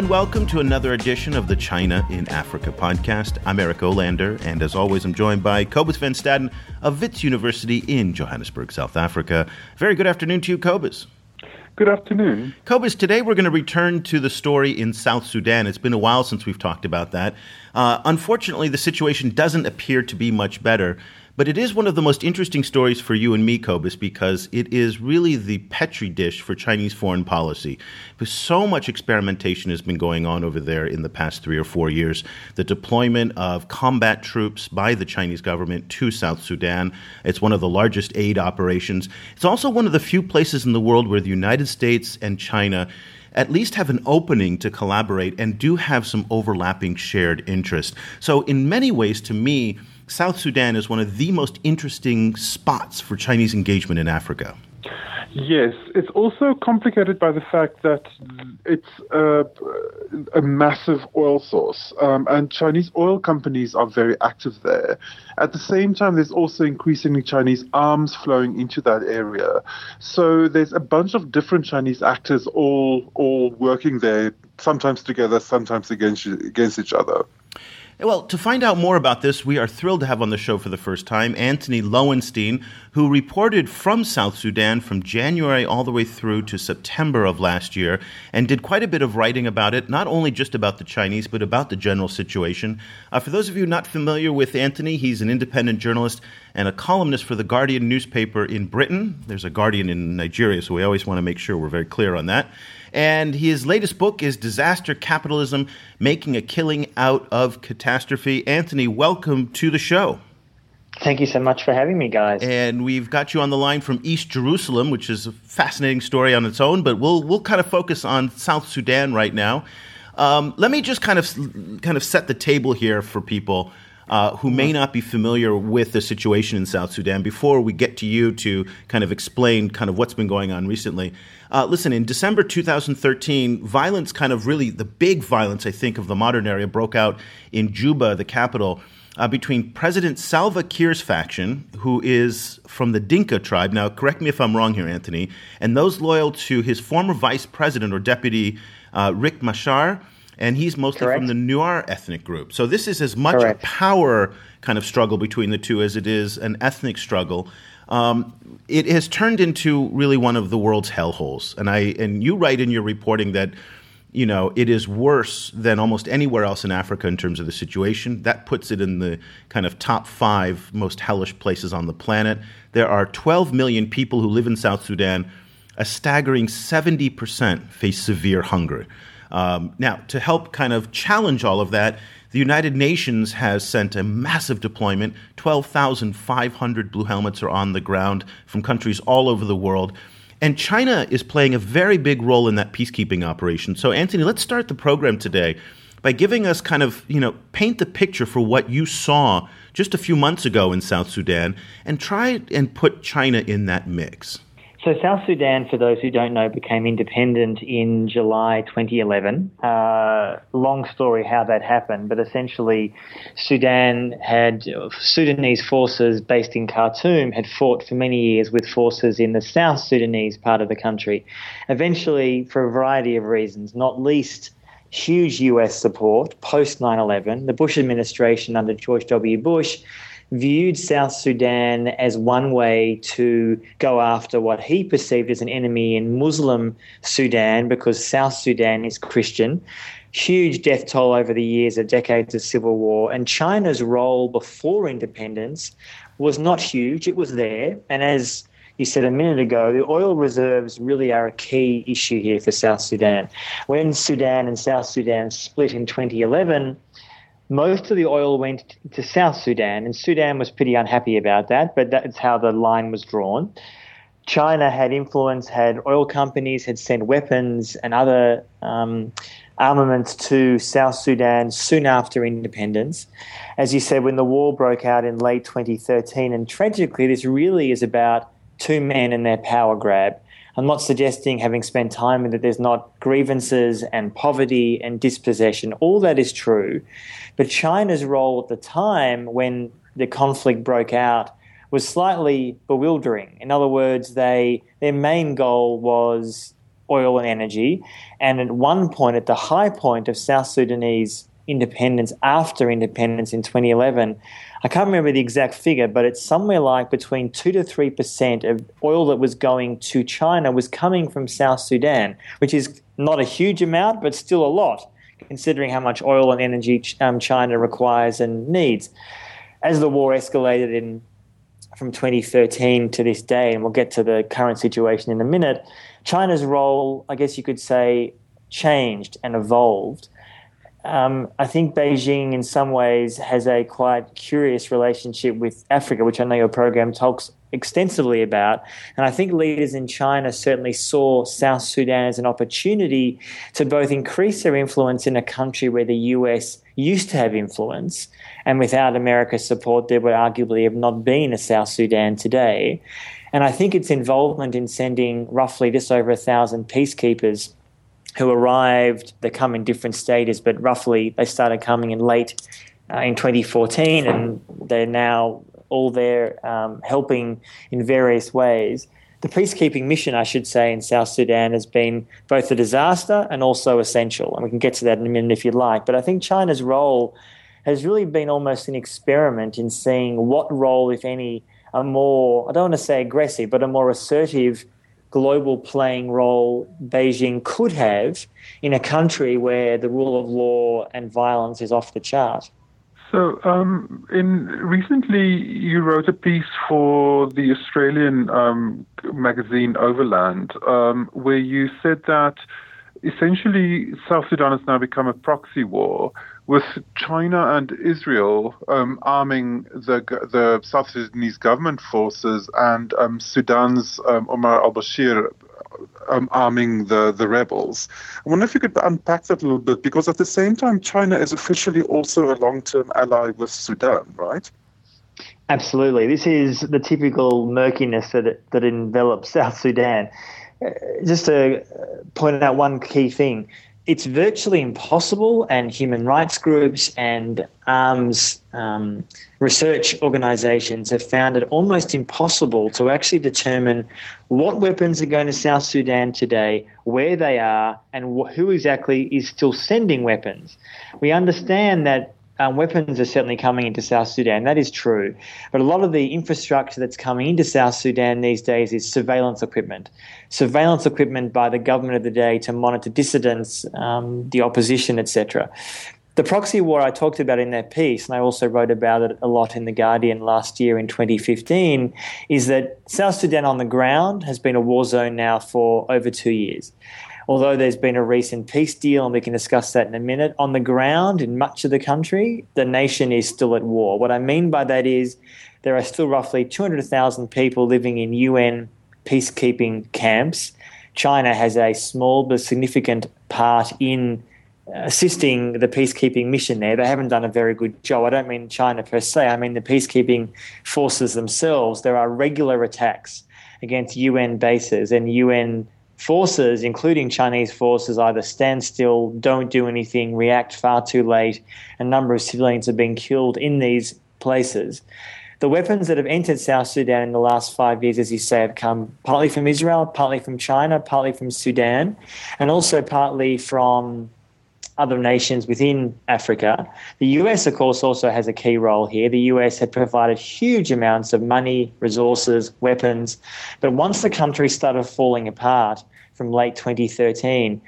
and welcome to another edition of the China in Africa podcast. I'm Eric Olander, and as always, I'm joined by Kobus van Staden of Wits University in Johannesburg, South Africa. Very good afternoon to you, Kobus. Good afternoon. Kobus, today we're going to return to the story in South Sudan. It's been a while since we've talked about that. Unfortunately, the situation doesn't appear to be much better, but it is one of the most interesting stories for you and me, Kobus, because it is really the petri dish for Chinese foreign policy. Because so much experimentation has been going on over there in the past 3 or 4 years. The deployment of combat troops by the Chinese government to South Sudan. It's one of the largest aid operations. It's also one of the few places in the world where the United States and China at least have an opening to collaborate and do have some overlapping shared interest. So in many ways, to me, South Sudan is one of the most interesting spots for Chinese engagement in Africa. Yes, it's also complicated by the fact that it's a massive oil source, and Chinese oil companies are very active there. At the same time, there's also increasingly Chinese arms flowing into that area. So there's a bunch of different Chinese actors all working there, sometimes together, sometimes against each other. Well, to find out more about this, we are thrilled to have on the show for the first time Antony Loewenstein, who reported from South Sudan from January all the way through to September of last year and did quite a bit of writing about it, not only just about the Chinese, but about the general situation. For those of you not familiar with Antony, he's an independent journalist and a columnist for the Guardian newspaper in Britain. There's a Guardian in Nigeria, so we always want to make sure we're very clear on that. And his latest book is Disaster Capitalism, Making a Killing Out of Catastrophe. Antony, welcome to the show. Thank you so much for having me, guys. And we've got you on the line from East Jerusalem, which is a fascinating story on its own, but we'll kind of focus on South Sudan right now. Let me just kind of set the table here for people who may not be familiar with the situation in South Sudan before we get to you to kind of explain kind of what's been going on recently. Listen, in December 2013, violence kind of really, the big violence, I think, of the modern era broke out in Juba, the capital, between President Salva Kiir's faction, who is from the Dinka tribe, now correct me if I'm wrong here, Antony, and those loyal to his former vice president or deputy, Riek Machar, and he's mostly Correct. From the Nuer ethnic group. So this is as much Correct. A power kind of struggle between the two as it is an ethnic struggle. It has turned into really one of the world's hellholes. And you write in your reporting that, you know, it is worse than almost anywhere else in Africa in terms of the situation. That puts it in the kind of top 5 most hellish places on the planet. There are 12 million people who live in South Sudan. A staggering 70% face severe hunger. Now, to help kind of challenge all of that, the United Nations has sent a massive deployment. 12,500 Blue Helmets are on the ground from countries all over the world. And China is playing a very big role in that peacekeeping operation. So, Antony, let's start the program today by giving us kind of, you know, paint the picture for what you saw just a few months ago in South Sudan and try and put China in that mix. So South Sudan, for those who don't know, became independent in July 2011. Long story how that happened, but essentially Sudan had Sudanese forces based in Khartoum had fought for many years with forces in the South Sudanese part of the country. Eventually, for a variety of reasons, not least huge US support post 9/11, the Bush administration under George W. Bush viewed South Sudan as one way to go after what he perceived as an enemy in Muslim Sudan, because South Sudan is Christian. Huge death toll over the years of decades of civil war. And China's role before independence was not huge. It was there. And as you said a minute ago, the oil reserves really are a key issue here for South Sudan. When Sudan and South Sudan split in 2011, most of the oil went to South Sudan, and Sudan was pretty unhappy about that, but that's how the line was drawn. China had influence, had oil companies, had sent weapons and other armaments to South Sudan soon after independence. As you said, when the war broke out in late 2013, and tragically this really is about two men and their power grab. I'm not suggesting, having spent time with it, there's not grievances and poverty and dispossession. All that is true. But China's role at the time when the conflict broke out was slightly bewildering. In other words, their main goal was oil and energy. And at one point, at the high point of South Sudanese independence after independence in 2011, I can't remember the exact figure, but it's somewhere like between 2 to 3% of oil that was going to China was coming from South Sudan, which is not a huge amount, but still a lot, considering how much oil and energy China requires and needs. As the war escalated from 2013 to this day, and we'll get to the current situation in a minute, China's role, I guess you could say, changed and evolved. I think Beijing in some ways has a quite curious relationship with Africa, which I know your program talks extensively about. And I think leaders in China certainly saw South Sudan as an opportunity to both increase their influence in a country where the US used to have influence, and without America's support there would arguably have not been a South Sudan today. And I think its involvement in sending roughly just over 1,000 peacekeepers who arrived, they come in different stages, but roughly they started coming in late in 2014, and they're now all there helping in various ways. The peacekeeping mission, I should say, in South Sudan has been both a disaster and also essential, and we can get to that in a minute if you like. But I think China's role has really been almost an experiment in seeing what role, if any, a more, I don't want to say aggressive, but a more assertive global playing role Beijing could have in a country where the rule of law and violence is off the chart. So recently you wrote a piece for the Australian magazine Overland where you said that essentially South Sudan has now become a proxy war with China and Israel arming the South Sudanese government forces and Sudan's Omar al-Bashir arming the rebels. I wonder if you could unpack that a little bit, because at the same time, China is officially also a long-term ally with Sudan, right? Absolutely. This is the typical murkiness that envelops South Sudan. Just to point out one key thing, it's virtually impossible, and human rights groups and arms research organizations have found it almost impossible to actually determine what weapons are going to South Sudan today, where they are, and who exactly is still sending weapons. We understand that weapons are certainly coming into South Sudan. That is true. But a lot of the infrastructure that's coming into South Sudan these days is surveillance equipment by the government of the day to monitor dissidents, the opposition, etc. The proxy war I talked about in that piece, and I also wrote about it a lot in The Guardian last year in 2015, is that South Sudan on the ground has been a war zone now for over 2 years. Although there's been a recent peace deal, and we can discuss that in a minute, on the ground in much of the country, the nation is still at war. What I mean by that is there are still roughly 200,000 people living in UN peacekeeping camps. China has a small but significant part in assisting the peacekeeping mission there. They haven't done a very good job. I don't mean China per se. I mean the peacekeeping forces themselves. There are regular attacks against UN bases and UN forces, including Chinese forces, either stand still, don't do anything, react far too late. A number of civilians have been killed in these places. The weapons that have entered South Sudan in the last 5 years, as you say, have come partly from Israel, partly from China, partly from Sudan, and also partly from other nations within Africa. The US, of course, also has a key role here. The US had provided huge amounts of money, resources, weapons. But once the country started falling apart from late 2013,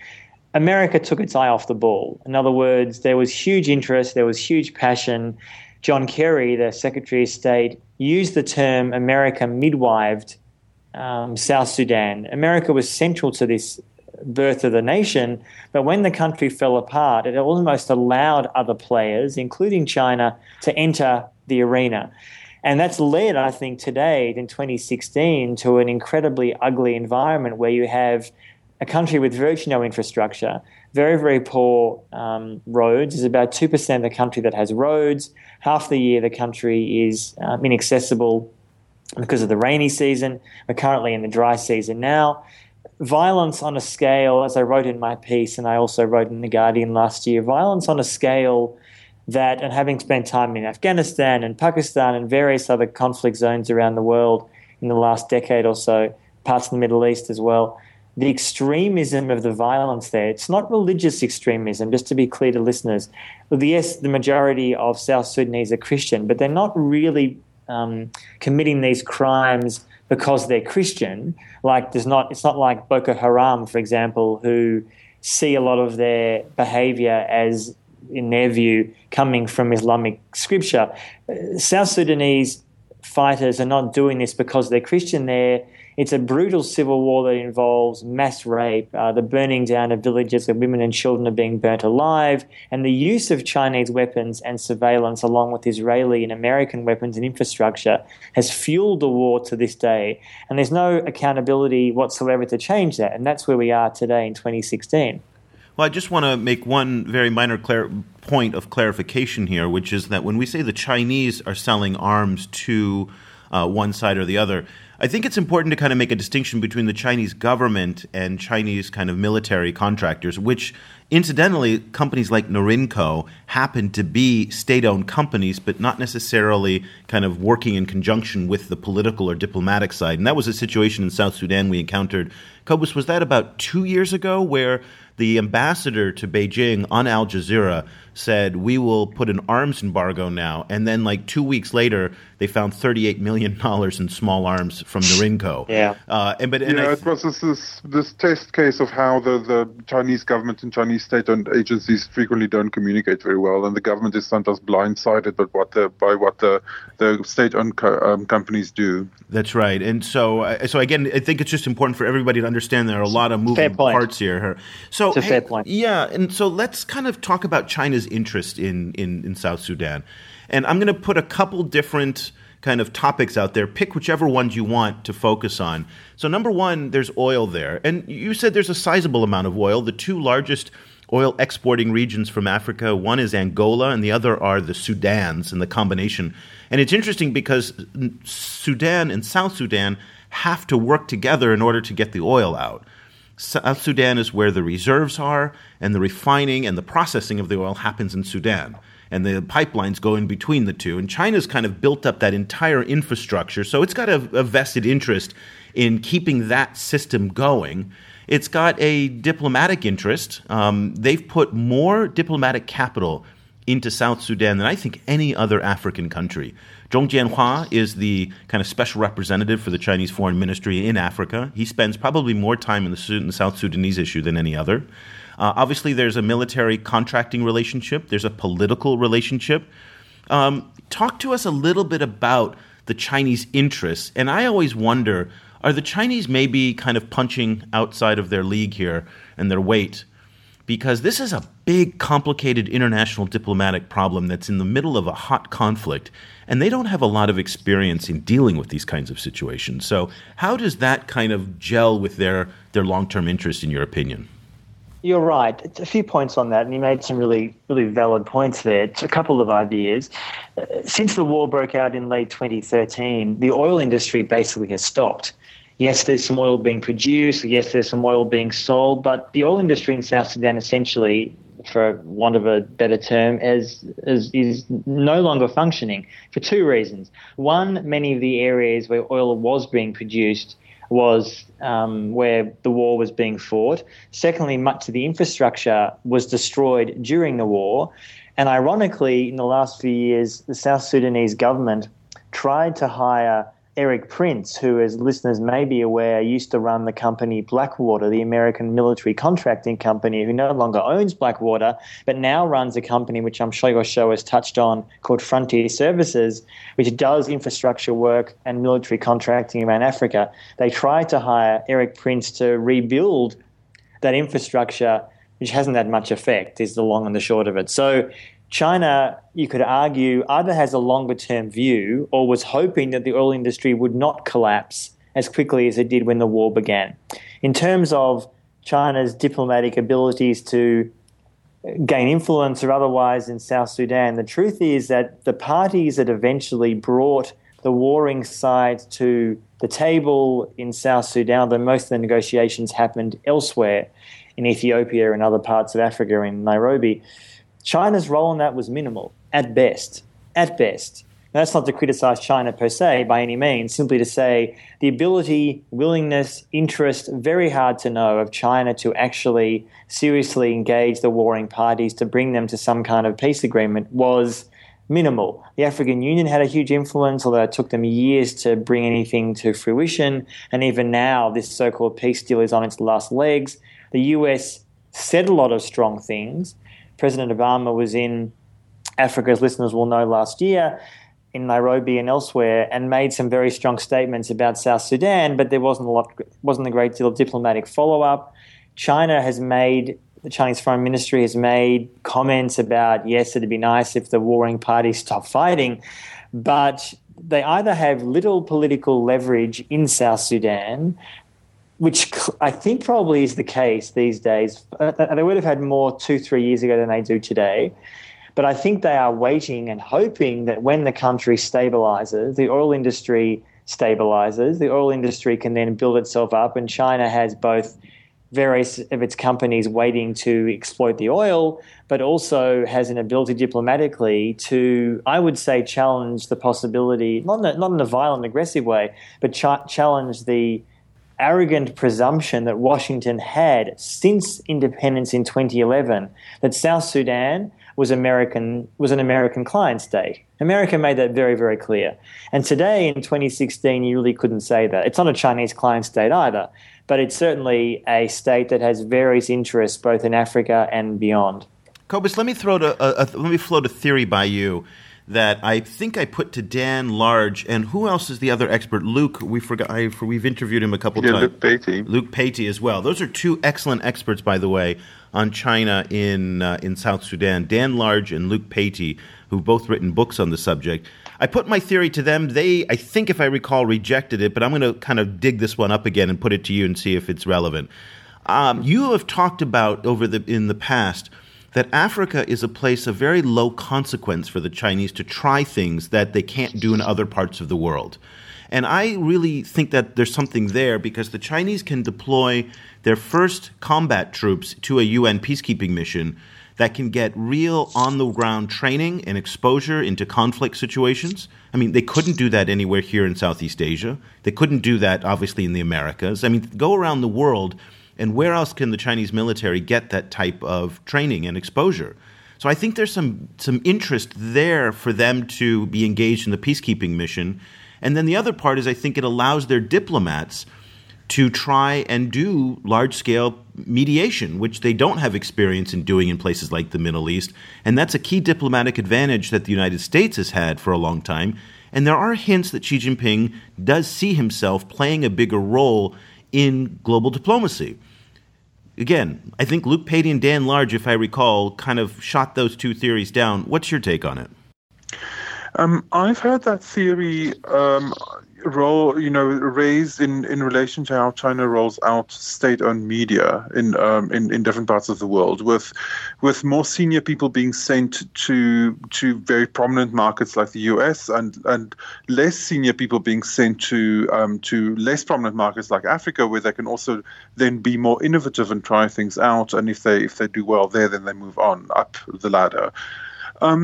America took its eye off the ball. In other words, there was huge interest, there was huge passion. John Kerry, the Secretary of State, used the term America midwived South Sudan. America was central to this birth of the nation, but when the country fell apart, it almost allowed other players, including China, to enter the arena. And that's led, I think, today in 2016 to an incredibly ugly environment where you have a country with virtually no infrastructure, very, very poor roads. There's about 2% of the country that has roads. Half the year the country is inaccessible because of the rainy season. We're currently in the dry season now. Violence on a scale, as I wrote in my piece and I also wrote in The Guardian last year, violence on a scale that, and having spent time in Afghanistan and Pakistan and various other conflict zones around the world in the last decade or so, parts of the Middle East as well, the extremism of the violence there. It's not religious extremism, just to be clear to listeners. Well, yes, the majority of South Sudanese are Christian, but they're not really committing these crimes because they're Christian. Like, it's not like Boko Haram, for example, who see a lot of their behaviour as, in their view, coming from Islamic scripture. South Sudanese fighters are not doing this because they're Christian there. It's a brutal civil war that involves mass rape, the burning down of villages where women and children are being burnt alive, and the use of Chinese weapons and surveillance along with Israeli and American weapons and infrastructure has fueled the war to this day. And there's no accountability whatsoever to change that. And that's where we are today in 2016. Well, I just want to make one very minor point of clarification here, which is that when we say the Chinese are selling arms to one side or the other, I think it's important to kind of make a distinction between the Chinese government and Chinese kind of military contractors, which, incidentally, companies like Norinco happen to be state-owned companies, but not necessarily kind of working in conjunction with the political or diplomatic side. And that was a situation in South Sudan we encountered. Kobus, was that about 2 years ago where the ambassador to Beijing on Al Jazeera said, we will put an arms embargo now? And then like 2 weeks later, they found $38 million in small arms from Norinco. Yeah. It was this test case of how the Chinese government and Chinese state-owned agencies frequently don't communicate very well. And the government is sometimes blindsided by what the state-owned companies do. That's right. And so again, I think it's just important for everybody to understand there are a lot of moving parts here. So, it's a fair point. Yeah, and so let's kind of talk about China's interest in South Sudan. And I'm going to put a couple different kind of topics out there. Pick whichever ones you want to focus on. So number one, there's oil there. And you said there's a sizable amount of oil. The two largest oil exporting regions from Africa, one is Angola and the other are the Sudans and the combination. And it's interesting because Sudan and South Sudan have to work together in order to get the oil out. South Sudan is where the reserves are, and the refining and the processing of the oil happens in Sudan. And the pipelines go in between the two. And China's kind of built up that entire infrastructure, so it's got a vested interest in keeping that system going. It's got a diplomatic interest. They've put more diplomatic capital into South Sudan than I think any other African country. Zhong Jianhua is the kind of special representative for the Chinese Foreign Ministry in Africa. He spends probably more time in the South Sudanese issue than any other. Obviously, there's a military contracting relationship. There's a political relationship. Talk to us a little bit about the Chinese interests. And I always wonder, are the Chinese maybe kind of punching outside of their league here and their weight? Because this is a big, complicated international diplomatic problem that's in the middle of a hot conflict. And they don't have a lot of experience in dealing with these kinds of situations. So how does that kind of gel with their long-term interest, in your opinion? You're right. It's a few points on that, and you made some really, really valid points there. It's a couple of ideas. Since the war broke out in late 2013, the oil industry basically has stopped. Yes, there's some oil being produced. Yes, there's some oil being sold. But the oil industry in South Sudan essentially, for want of a better term, is no longer functioning for two reasons. One, many of the areas where oil was being produced was where the war was being fought. Secondly, much of the infrastructure was destroyed during the war. And ironically, in the last few years, the South Sudanese government tried to hire Eric Prince, who, as listeners may be aware, used to run the company Blackwater, the American military contracting company, who no longer owns Blackwater, but now runs a company, which I'm sure your show has touched on, called Frontier Services, which does infrastructure work and military contracting around Africa. They tried to hire Eric Prince to rebuild that infrastructure, which hasn't had much effect, is the long and the short of it. So China, you could argue, either has a longer-term view or was hoping that the oil industry would not collapse as quickly as it did when the war began. In terms of China's diplomatic abilities to gain influence or otherwise in South Sudan, the truth is that the parties that eventually brought the warring sides to the table in South Sudan, though most of the negotiations happened elsewhere in Ethiopia and other parts of Africa, in Nairobi, China's role in that was minimal, at best. Now, that's not to criticize China per se by any means, simply to say the ability, willingness, interest, very hard to know, of China to actually seriously engage the warring parties to bring them to some kind of peace agreement was minimal. The African Union had a huge influence, although it took them years to bring anything to fruition. And even now, this so-called peace deal is on its last legs. The US said a lot of strong things. President Obama was in Africa, as listeners will know, last year, in Nairobi and elsewhere, and made some very strong statements about South Sudan, but there wasn't a great deal of diplomatic follow-up. The Chinese Foreign Ministry has made comments about, yes, it'd be nice if the warring parties stopped fighting, but they either have little political leverage in South Sudan, which I think probably is the case these days. They would have had more 2-3 years ago than they do today. But I think they are waiting and hoping that when the country stabilizes, the oil industry stabilizes, the oil industry can then build itself up, and China has both various of its companies waiting to exploit the oil, but also has an ability diplomatically to, I would say, challenge the possibility, not in a violent, aggressive way, but challenge the arrogant presumption that Washington had since independence in 2011 that South Sudan was an American client state. America made that very, very clear. And today in 2016, you really couldn't say that. It's not a Chinese client state either, but it's certainly a state that has various interests both in Africa and beyond. Kobus, let me float a theory by you that I think I put to Dan Large, and who else is the other expert? Luke, we've interviewed him a couple times. Luke Patey. Luke Patey as well. Those are two excellent experts, by the way, on China in South Sudan. Dan Large and Luke Patey, who've both written books on the subject. I put my theory to them. They, I think if I recall, rejected it, but I'm going to kind of dig this one up again and put it to you and see if it's relevant. You have talked about in the past that Africa is a place of very low consequence for the Chinese to try things that they can't do in other parts of the world. And I really think that there's something there, because the Chinese can deploy their first combat troops to a UN peacekeeping mission that can get real on-the-ground training and exposure into conflict situations. I mean, they couldn't do that anywhere here in Southeast Asia. They couldn't do that, obviously, in the Americas. I mean, go around the world, and where else can the Chinese military get that type of training and exposure? So I think there's some interest there for them to be engaged in the peacekeeping mission. And then the other part is I think it allows their diplomats to try and do large-scale mediation, which they don't have experience in doing in places like the Middle East. And that's a key diplomatic advantage that the United States has had for a long time. And there are hints that Xi Jinping does see himself playing a bigger role in global diplomacy. Again, I think Luke Patey and Dan Large, if I recall, kind of shot those two theories down. What's your take on it? I've heard that theory raised in relation to how China rolls out state-owned media in different parts of the world, with more senior people being sent to very prominent markets like the US, and less senior people being sent to less prominent markets like Africa, where they can also then be more innovative and try things out. And if they do well there, then they move on up the ladder. I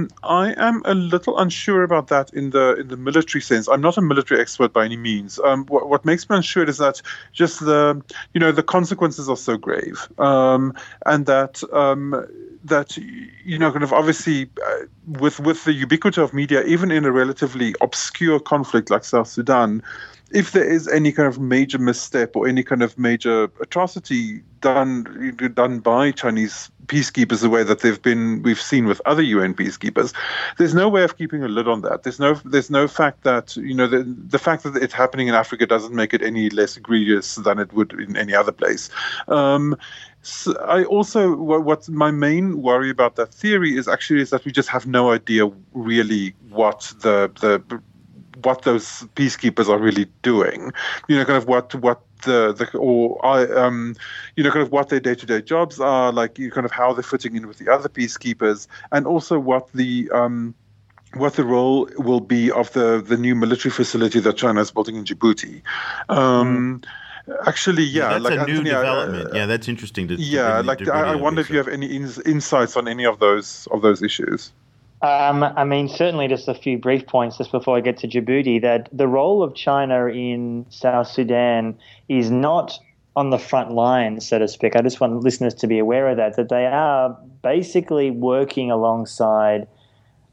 am a little unsure about that in the military sense. I'm not a military expert by any means. What makes me unsure is that just the consequences are so grave, and that obviously with the ubiquity of media, even in a relatively obscure conflict like South Sudan, if there is any kind of major misstep or any kind of major atrocity done by Chinese peacekeepers, the way that we've seen with other UN peacekeepers, there's no way of keeping a lid on that. There's no fact that the fact that it's happening in Africa doesn't make it any less egregious than it would in any other place. So I also, what's my main worry about that theory is that we just have no idea really what what those peacekeepers are really doing, what their day-to-day jobs are like, how they're fitting in with the other peacekeepers, and also what the role will be of the new military facility that China is building in Djibouti. Actually, yeah. Yeah, that's a new development. Yeah, that's interesting. I wonder if you have any insights on any of those issues. I mean, certainly just a few brief points just before I get to Djibouti, that the role of China in South Sudan is not on the front line, so to speak. I just want listeners to be aware of that, that they are basically working alongside,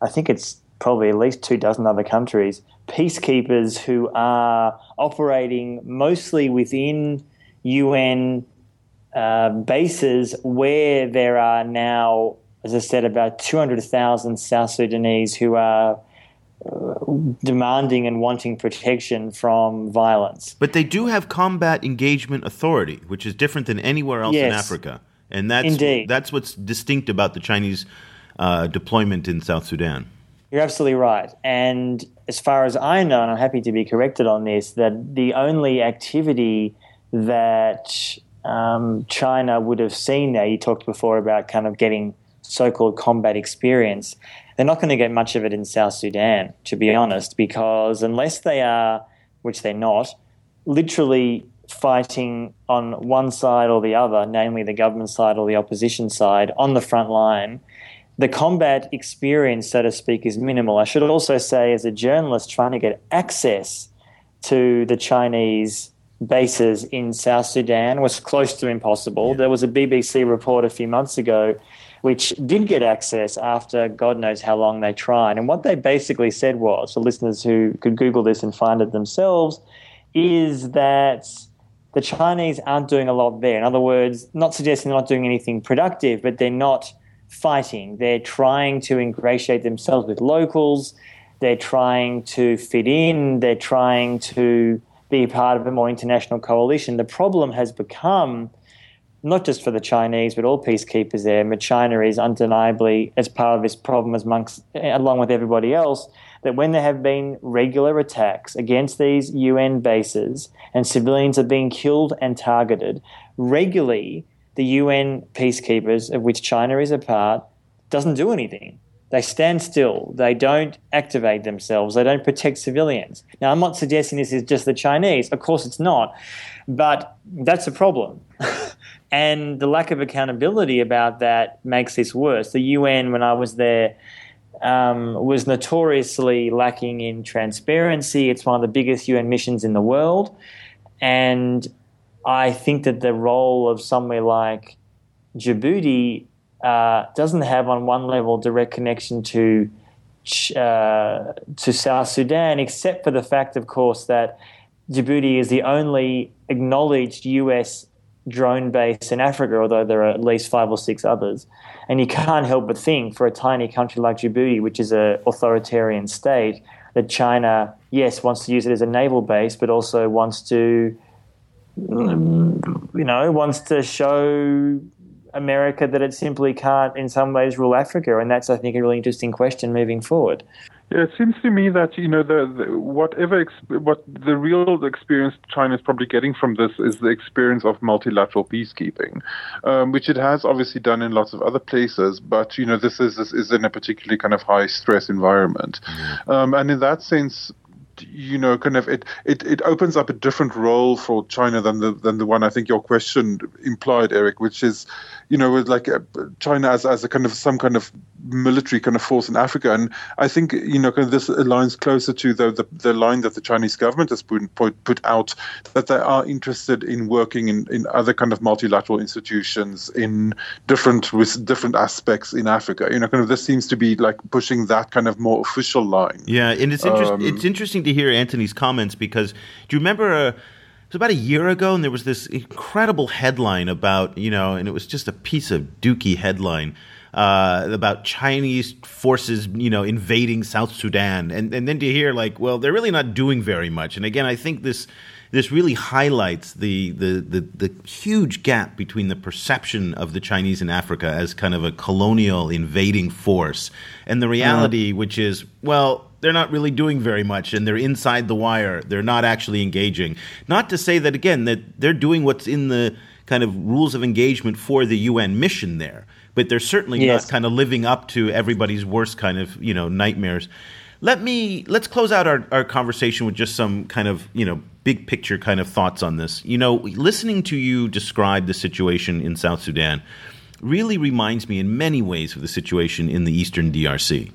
I think it's probably at least 24 other countries, peacekeepers who are operating mostly within UN bases where there are now, as I said, about 200,000 South Sudanese who are demanding and wanting protection from violence. But they do have combat engagement authority, which is different than anywhere else in Africa. And that's what's distinct about the Chinese deployment in South Sudan. You're absolutely right. And as far as I know, and I'm happy to be corrected on this, that the only activity that China would have seen there, you talked before about kind of getting so-called combat experience, they're not going to get much of it in South Sudan, to be honest, because unless they are, which they're not, literally fighting on one side or the other, namely the government side or the opposition side, on the front line, the combat experience, so to speak, is minimal. I should also say, as a journalist trying to get access to the Chinese bases in South Sudan was close to impossible. Yeah. There was a BBC report a few months ago which did get access after God knows how long they tried. And what they basically said was, for listeners who could Google this and find it themselves, is that the Chinese aren't doing a lot there. In other words, not suggesting they're not doing anything productive, but they're not fighting. They're trying to ingratiate themselves with locals. They're trying to fit in. They're trying to be part of a more international coalition. The problem has become, not just for the Chinese, but all peacekeepers there, but China is undeniably as part of this problem along with everybody else, that when there have been regular attacks against these UN bases and civilians are being killed and targeted, regularly the UN peacekeepers, of which China is a part, doesn't do anything. They stand still. They don't activate themselves. They don't protect civilians. Now, I'm not suggesting this is just the Chinese. Of course it's not. But that's a problem. And the lack of accountability about that makes this worse. The UN, when I was there, was notoriously lacking in transparency. It's one of the biggest UN missions in the world. And I think that the role of somewhere like Djibouti doesn't have on one level direct connection to South Sudan, except for the fact, of course, that Djibouti is the only acknowledged US drone base in Africa, although there are at least 5 or 6 others. And you can't help but think, for a tiny country like Djibouti, which is an authoritarian state, that China, yes, wants to use it as a naval base, but also wants to show America that it simply can't in some ways rule Africa. And that's, I think, a really interesting question moving forward. Yeah, it seems to me that the real experience China is probably getting from this is the experience of multilateral peacekeeping, which it has obviously done in lots of other places. But this is in a particularly kind of high stress environment, and in that sense, it opens up a different role for China than the one I think your question implied, Eric, which is, China as a kind of some kind of military kind of force in Africa. And I think, this aligns closer to the line that the Chinese government has put out, that they are interested in working in other kind of multilateral institutions with different aspects in Africa. This seems to be like pushing that kind of more official line. Yeah, and it's interesting to hear Antony's comments, because do you remember it was about a year ago, and there was this incredible headline about, and it was just a piece of dookie headline about Chinese forces, invading South Sudan, and then to hear like, well, they're really not doing very much. And again, I think this really highlights the huge gap between the perception of the Chinese in Africa as kind of a colonial invading force and the reality, which is, well, they're not really doing very much, and they're inside the wire. They're not actually engaging. Not to say that, again, that they're doing what's in the kind of rules of engagement for the UN mission there, but they're certainly not kind of living up to everybody's worst kind of, nightmares. Let's close out our conversation with just some kind of, big picture kind of thoughts on this. Listening to you describe the situation in South Sudan, really reminds me in many ways of the situation in the eastern DRC.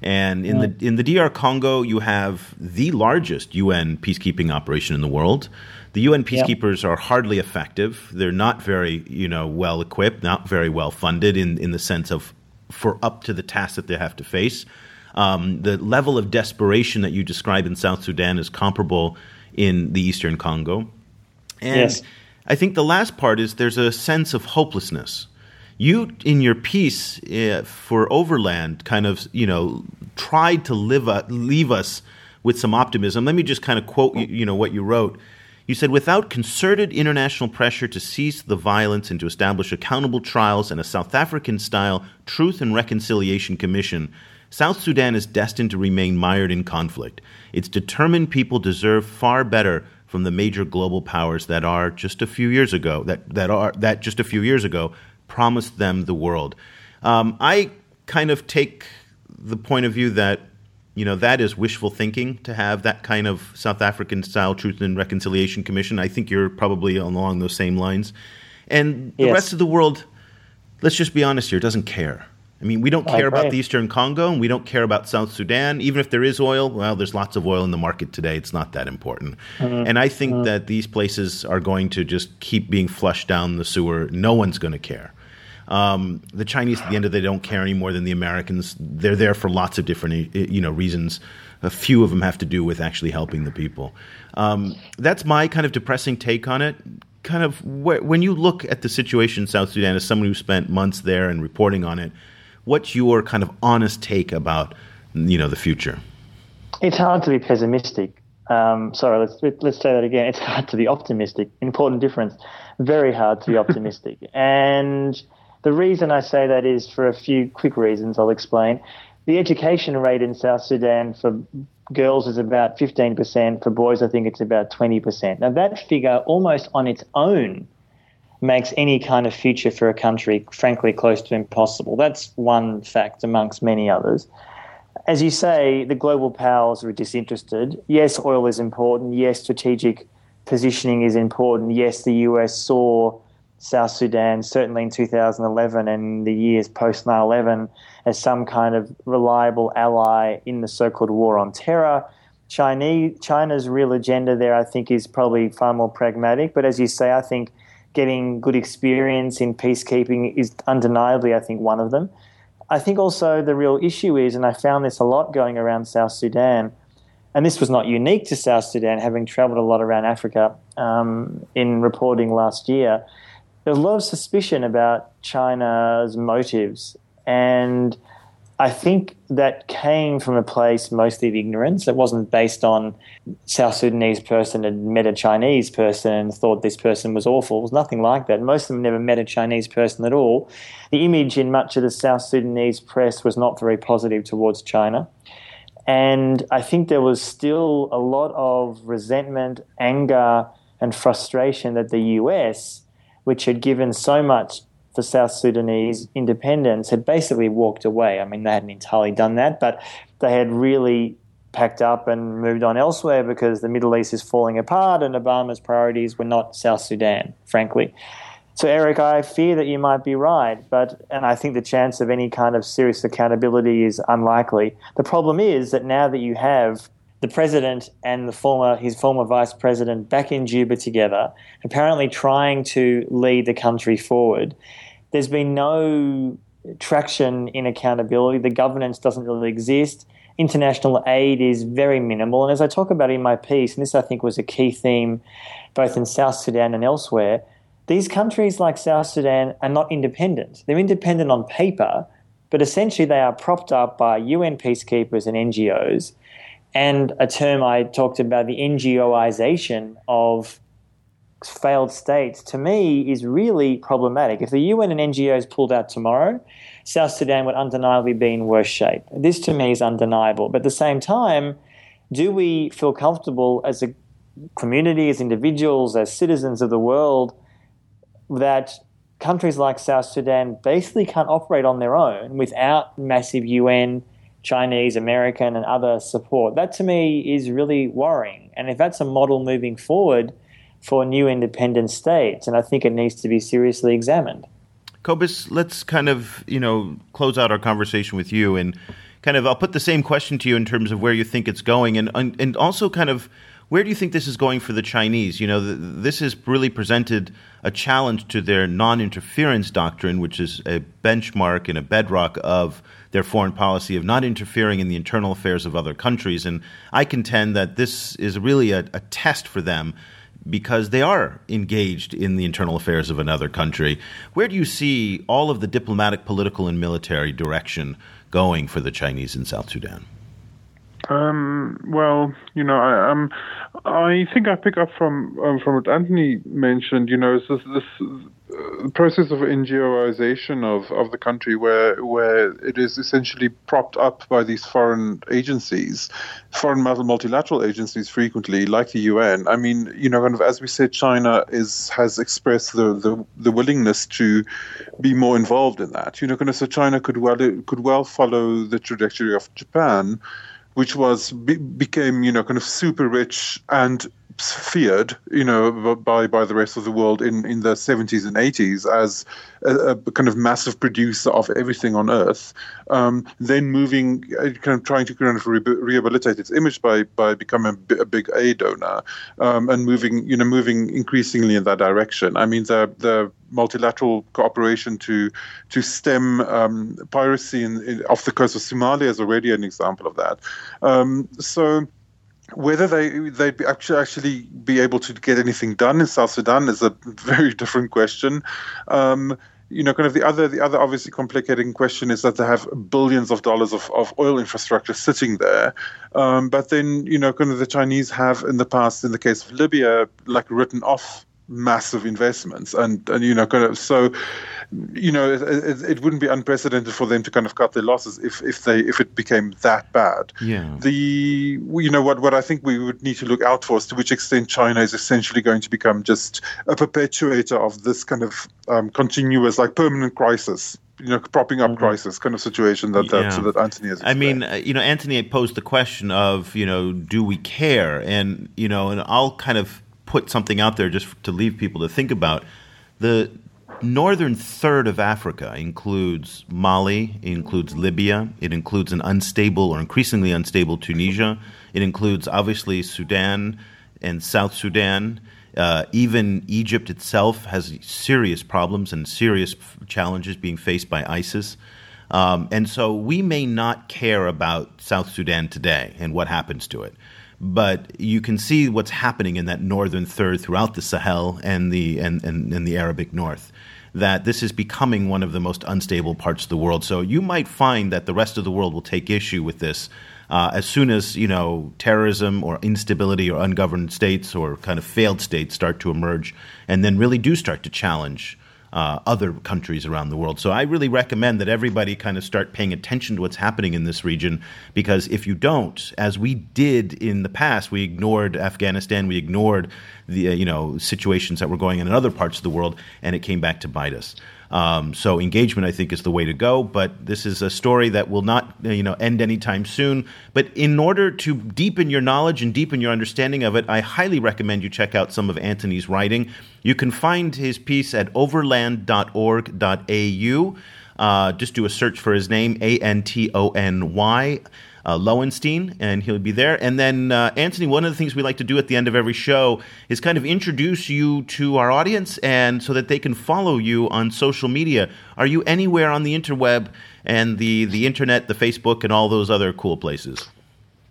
And in the DR Congo, you have the largest UN peacekeeping operation in the world. The UN peacekeepers are hardly effective. They're not very, well equipped, not very well funded in the sense of for up to the tasks that they have to face. The level of desperation that you describe in South Sudan is comparable in the Eastern Congo. And I think the last part is there's a sense of hopelessness. You, in your piece for Overland, kind of, tried to leave us with some optimism. Let me just kind of quote, what you wrote. You said, without concerted international pressure to cease the violence and to establish accountable trials and a South African-style Truth and Reconciliation Commission, South Sudan is destined to remain mired in conflict. Its determined people deserve far better from the major global powers that are just a few years ago, that just a few years ago, promised them the world. I kind of take the point of view that, that is wishful thinking to have that kind of South African-style Truth and Reconciliation Commission. I think you're probably along those same lines. And the rest of the world, let's just be honest here, doesn't care. I mean, we don't care about the Eastern Congo, and we don't care about South Sudan. Even if there is oil, well, there's lots of oil in the market today. It's not that important. And I think that these places are going to just keep being flushed down the sewer. No one's going to care. The Chinese, at the end of the day, don't care any more than the Americans. They're there for lots of different, reasons. A few of them have to do with actually helping the people. That's my kind of depressing take on it. Kind of when you look at the situation in South Sudan, as someone who spent months there and reporting on it, what's your kind of honest take about, the future? It's hard to be pessimistic. Sorry, let's say that again. It's hard to be optimistic. Important difference. Very hard to be optimistic. And the reason I say that is for a few quick reasons I'll explain. The education rate in South Sudan for girls is about 15%. For boys, I think it's about 20%. Now, that figure almost on its own makes any kind of future for a country, frankly, close to impossible. That's one fact amongst many others. As you say, the global powers are disinterested. Yes, oil is important. Yes, strategic positioning is important. Yes, the US saw South Sudan, certainly in 2011 and the years post 9/11, as some kind of reliable ally in the so-called war on terror. China's real agenda there, I think, is probably far more pragmatic. But as you say, I think getting good experience in peacekeeping is undeniably, I think, one of them. I think also the real issue is, and I found this a lot going around South Sudan, and this was not unique to South Sudan, having traveled a lot around Africa in reporting last year, there's a lot of suspicion about China's motives. And I think that came from a place mostly of ignorance. It wasn't based on South Sudanese person had met a Chinese person and thought this person was awful. It was nothing like that. Most of them never met a Chinese person at all. The image in much of the South Sudanese press was not very positive towards China. And I think there was still a lot of resentment, anger, and frustration that the US, which had given so much for South Sudanese independence, had basically walked away. I mean, they hadn't entirely done that, but they had really packed up and moved on elsewhere because the Middle East is falling apart and Obama's priorities were not South Sudan, frankly. So, Eric, I fear that you might be right, and I think the chance of any kind of serious accountability is unlikely. The problem is that now that you have the president and his former vice president back in Juba together, apparently trying to lead the country forward, there's been no traction in accountability. The governance doesn't really exist. International aid is very minimal. And as I talk about in my piece, and this I think was a key theme both in South Sudan and elsewhere, these countries like South Sudan are not independent. They're independent on paper, but essentially they are propped up by UN peacekeepers and NGOs. And a term I talked about, the NGOization of failed states, to me is really problematic. If the UN and NGOs pulled out tomorrow, South Sudan would undeniably be in worse shape. This to me is undeniable. But at the same time, do we feel comfortable as a community, as individuals, as citizens of the world, that countries like South Sudan basically can't operate on their own without massive UN, Chinese, American, and other support? That to me is really worrying. And if that's a model moving forward for new independent states, and I think it needs to be seriously examined. Kobus, let's kind of, close out our conversation with you, and kind of I'll put the same question to you in terms of where you think it's going, and also kind of where do you think this is going for the Chinese? This has really presented a challenge to their non-interference doctrine, which is a benchmark and a bedrock of their foreign policy of not interfering in the internal affairs of other countries. And I contend that this is really a test for them, because they are engaged in the internal affairs of another country. Where do you see all of the diplomatic, political, and military direction going for the Chinese in South Sudan? I think I pick up from what Antony mentioned. This process of NGOization of the country, where it is essentially propped up by these foreign agencies, foreign multilateral agencies, frequently like the UN. As we said, China has expressed the willingness to be more involved in that. So China could well follow the trajectory of Japan, which became super rich and feared by the rest of the world in the 70s and 80s as a kind of massive producer of everything on earth, then moving trying to rehabilitate its image by becoming a big aid donor, and moving increasingly in that direction. The multilateral cooperation to stem piracy off the coast of Somalia is already an example of that. So whether they'd actually be able to get anything done in South Sudan is a very different question. The other obviously complicating question is that they have billions of dollars of oil infrastructure sitting there. But then, the Chinese have in the past, in the case of Libya, written off massive investments, and it wouldn't be unprecedented for them to cut their losses if it became that bad. Yeah. What I think we would need to look out for is to which extent China is essentially going to become just a perpetuator of this kind of continuous, permanent crisis. Propping up crisis kind of situation that Antony has explained. Antony posed the question of do we care, and I'll kind of put something out there just to leave people to think about. The northern third of Africa includes Mali, it includes Libya, it includes an unstable or increasingly unstable Tunisia, it includes obviously Sudan and South Sudan. Even Egypt itself has serious problems and serious challenges being faced by ISIS. And so we may not care about South Sudan today and what happens to it. But you can see what's happening in that northern third throughout the Sahel and the Arabic North, that this is becoming one of the most unstable parts of the world. So you might find that the rest of the world will take issue with this as soon as, terrorism or instability or ungoverned states or kind of failed states start to emerge and then really do start to challenge other countries around the world. So I really recommend that everybody kind of start paying attention to what's happening in this region, because if you don't, as we did in the past, we ignored Afghanistan, we ignored the situations that were going on in other parts of the world, and it came back to bite us. So engagement, I think, is the way to go. But this is a story that will not end anytime soon. But in order to deepen your knowledge and deepen your understanding of it, I highly recommend you check out some of Antony's writing. You can find his piece at overland.org.au. Just do a search for his name, Antony Loewenstein, and he'll be there. And then, Antony, one of the things we like to do at the end of every show is kind of introduce you to our audience, and so that they can follow you on social media. Are you anywhere on the interweb and the internet, the Facebook, and all those other cool places?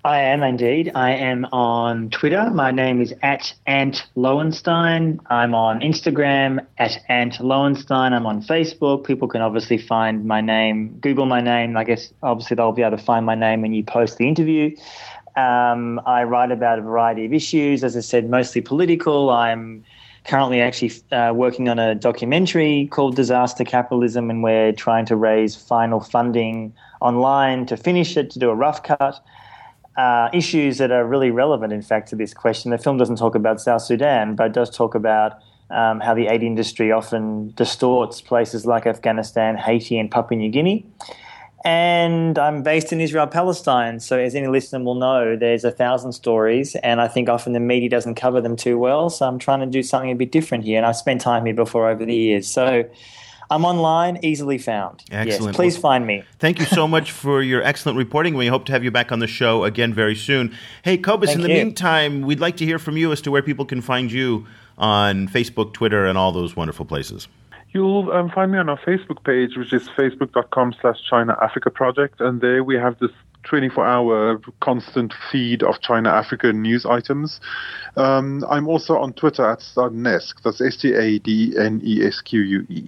I am indeed. I am on Twitter. My name is @AntLoewenstein. I'm on Instagram @AntLoewenstein. I'm on Facebook. People can obviously find my name, Google my name. I guess obviously they'll be able to find my name when you post the interview. I write about a variety of issues, as I said, mostly political. I'm currently actually working on a documentary called Disaster Capitalism, and we're trying to raise final funding online to finish it, to do a rough cut. Issues that are really relevant, in fact, to this question. The film doesn't talk about South Sudan, but it does talk about how the aid industry often distorts places like Afghanistan, Haiti, and Papua New Guinea. And I'm based in Israel, Palestine, so as any listener will know, there's 1,000 stories, and I think often the media doesn't cover them too well, so I'm trying to do something a bit different here, and I've spent time here before over the years. So I'm online, easily found. Excellent. Yes, please find me. Thank you so much for your excellent reporting. We hope to have you back on the show again very soon. Hey, Kobus, in the meantime, we'd like to hear from you as to where people can find you on Facebook, Twitter, and all those wonderful places. You'll find me on our Facebook page, which is facebook.com/China Africa Project. And there we have this 24-hour constant feed of China Africa news items. I'm also on Twitter at Stadnesque. That's Stadnesque.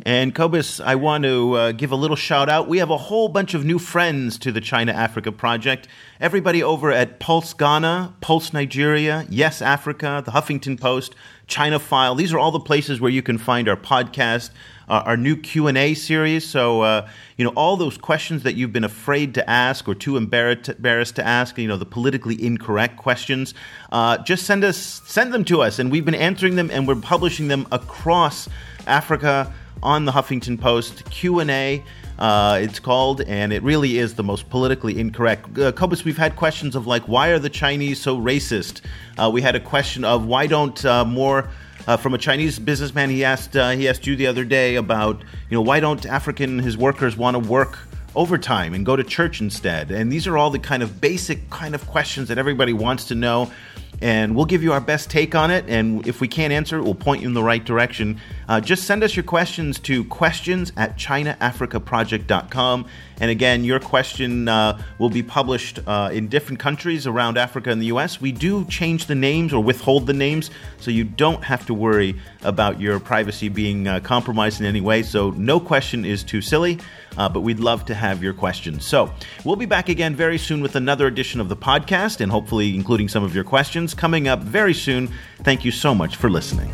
And Kobus, I want to give a little shout out. We have a whole bunch of new friends to the China Africa Project. Everybody over at Pulse Ghana, Pulse Nigeria, Yes Africa, the Huffington Post, China File. These are all the places where you can find our podcast, our new Q&A series. So, all those questions that you've been afraid to ask or too embarrassed to ask, the politically incorrect questions, just send them to us. And we've been answering them, and we're publishing them across Africa on the Huffington Post Q&A. It's called, and it really is the most politically incorrect. Kobus, we've had questions of why are the Chinese so racist? We had a question of why don't more from a Chinese businessman. He asked you the other day about why don't his workers want to work overtime and go to church instead? And these are all the kind of basic kind of questions that everybody wants to know. And we'll give you our best take on it. And if we can't answer it, we'll point you in the right direction. Just send us your questions to questions@ChinaAfricaProject.com. And again, your question will be published in different countries around Africa and the U.S. We do change the names or withhold the names, so you don't have to worry about your privacy being compromised in any way. So no question is too silly, but we'd love to have your questions. So we'll be back again very soon with another edition of the podcast, and hopefully including some of your questions coming up very soon. Thank you so much for listening.